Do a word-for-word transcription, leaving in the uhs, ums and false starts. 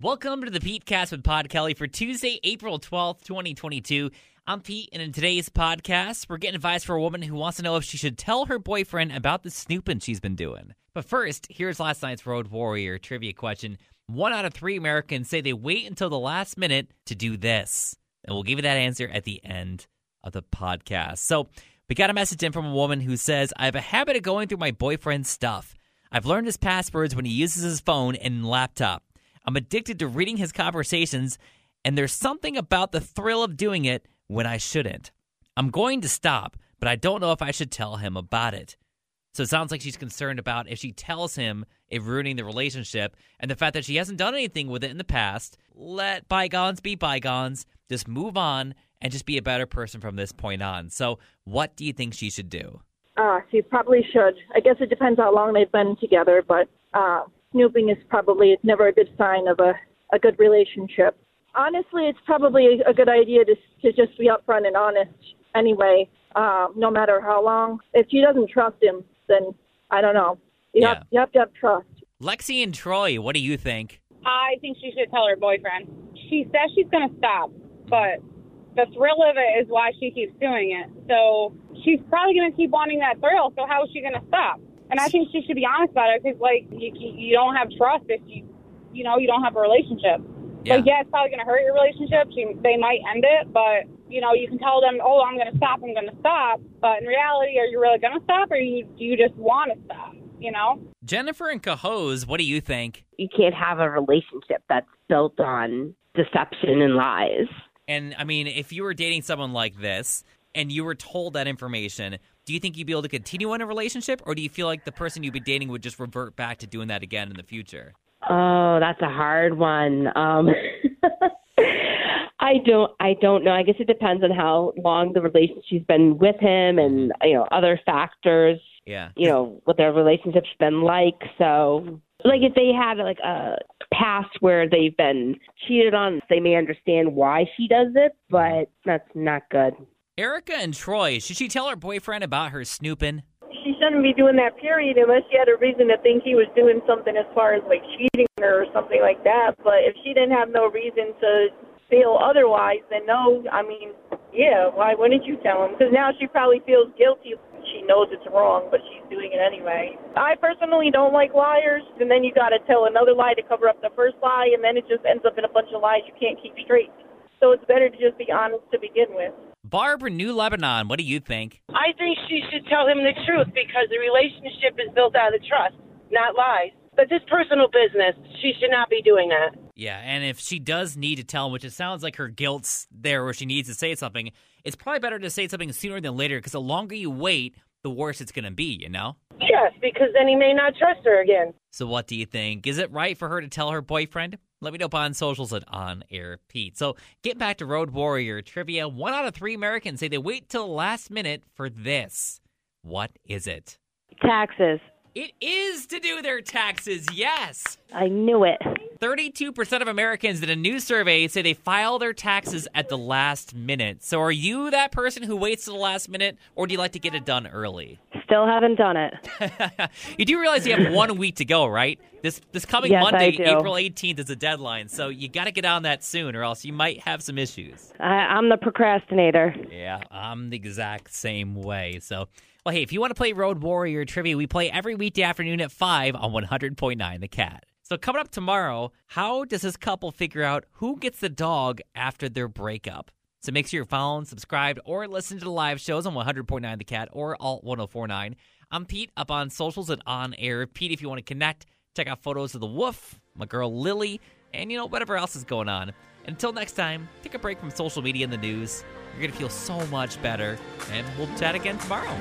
Welcome to the Pete Cast with Pod Kelly for Tuesday, April twelfth, twenty twenty-two. I'm Pete, and in today's podcast, we're getting advice for a woman who wants to know if she should tell her boyfriend about the snooping she's been doing. But first, here's last night's Road Warrior trivia question. One out of three Americans say they wait until the last minute to do this. And we'll give you that answer at the end of the podcast. So we got a message in from a woman who says, I have a habit of going through my boyfriend's stuff. I've learned his passwords when he uses his phone and laptop. I'm addicted to reading his conversations, and there's something about the thrill of doing it when I shouldn't. I'm going to stop, but I don't know if I should tell him about it. So it sounds like she's concerned about if she tells him it ruining the relationship, and the fact that she hasn't done anything with it in the past. Let bygones be bygones. Just move on and just be a better person from this point on. So what do you think she should do? Uh, she probably should. I guess it depends how long they've been together, but... Uh... Snooping is probably it's never a good sign of a, a good relationship. Honestly, it's probably a good idea to to just be upfront and honest anyway, uh, no matter how long. If she doesn't trust him, then I don't know. You, yeah. have, you have to have trust. Lexi and Troy, what do you think? I think she should tell her boyfriend. She says she's going to stop, but the thrill of it is why she keeps doing it. So she's probably going to keep wanting that thrill, so how is she going to stop? And I think she should be honest about it because, like, you, you don't have trust if you, you know, you don't have a relationship. Yeah. Like, yeah, it's probably going to hurt your relationship. She, they might end it, but, you know, you can tell them, oh, I'm going to stop, I'm going to stop. But in reality, are you really going to stop or you, do you just want to stop, you know? Jennifer and Cahoes, what do you think? You can't have a relationship that's built on deception and lies. And, I mean, if you were dating someone like this and you were told that information, do you think you'd be able to continue in a relationship, or do you feel like the person you'd be dating would just revert back to doing that again in the future? Oh, that's a hard one. Um, I don't, I don't know. I guess it depends on how long the relationship she's been with him, and you know other factors. Yeah. You know what their relationship's been like. So, like if they had like a past where they've been cheated on, they may understand why she does it, but that's not good. Erica and Troy, should she tell her boyfriend about her snooping? She shouldn't be doing that, period, unless she had a reason to think he was doing something as far as, like, cheating her or something like that. But if she didn't have no reason to feel otherwise, then no, I mean, yeah, why wouldn't you tell him? Because now she probably feels guilty. She knows it's wrong, but she's doing it anyway. I personally don't like liars, and then you got to tell another lie to cover up the first lie, and then it just ends up in a bunch of lies you can't keep straight. So it's better to just be honest to begin with. Barbara, New Lebanon, what do you think? I think she should tell him the truth because the relationship is built out of trust, not lies. But this personal business, she should not be doing that. Yeah, and if she does need to tell him, which it sounds like her guilt's there where she needs to say something, it's probably better to say something sooner than later because the longer you wait, the worse it's going to be, you know? Yes, because then he may not trust her again. So what do you think? Is it right for her to tell her boyfriend? Let me know on socials at On Air Pete. So get back to Road Warrior trivia. One out of three Americans say they wait till the last minute for this. What is it? Taxes. It is to do their taxes, yes. I knew it. thirty-two percent of Americans in a new survey say they file their taxes at the last minute. So are you that person who waits till the last minute, or do you like to get it done early? Still haven't done it. You do realize you have one week to go, right? This this coming yes, Monday, April eighteenth, is the deadline, so you got to get on that soon, or else you might have some issues. I, I'm the procrastinator. Yeah, I'm the exact same way. So, well, hey, if you want to play Road Warrior Trivia, we play every weekday afternoon at five on one hundred point nine The Cat. So coming up tomorrow, how does this couple figure out who gets the dog after their breakup? So make sure you're following, subscribed, or listen to the live shows on one hundred point nine The Cat or Alt ten forty-nine. I'm Pete, up on socials and On Air Pete. If you want to connect, check out photos of the Wolf, my girl Lily, and, you know, whatever else is going on. Until next time, take a break from social media and the news. You're going to feel so much better, and we'll chat again tomorrow.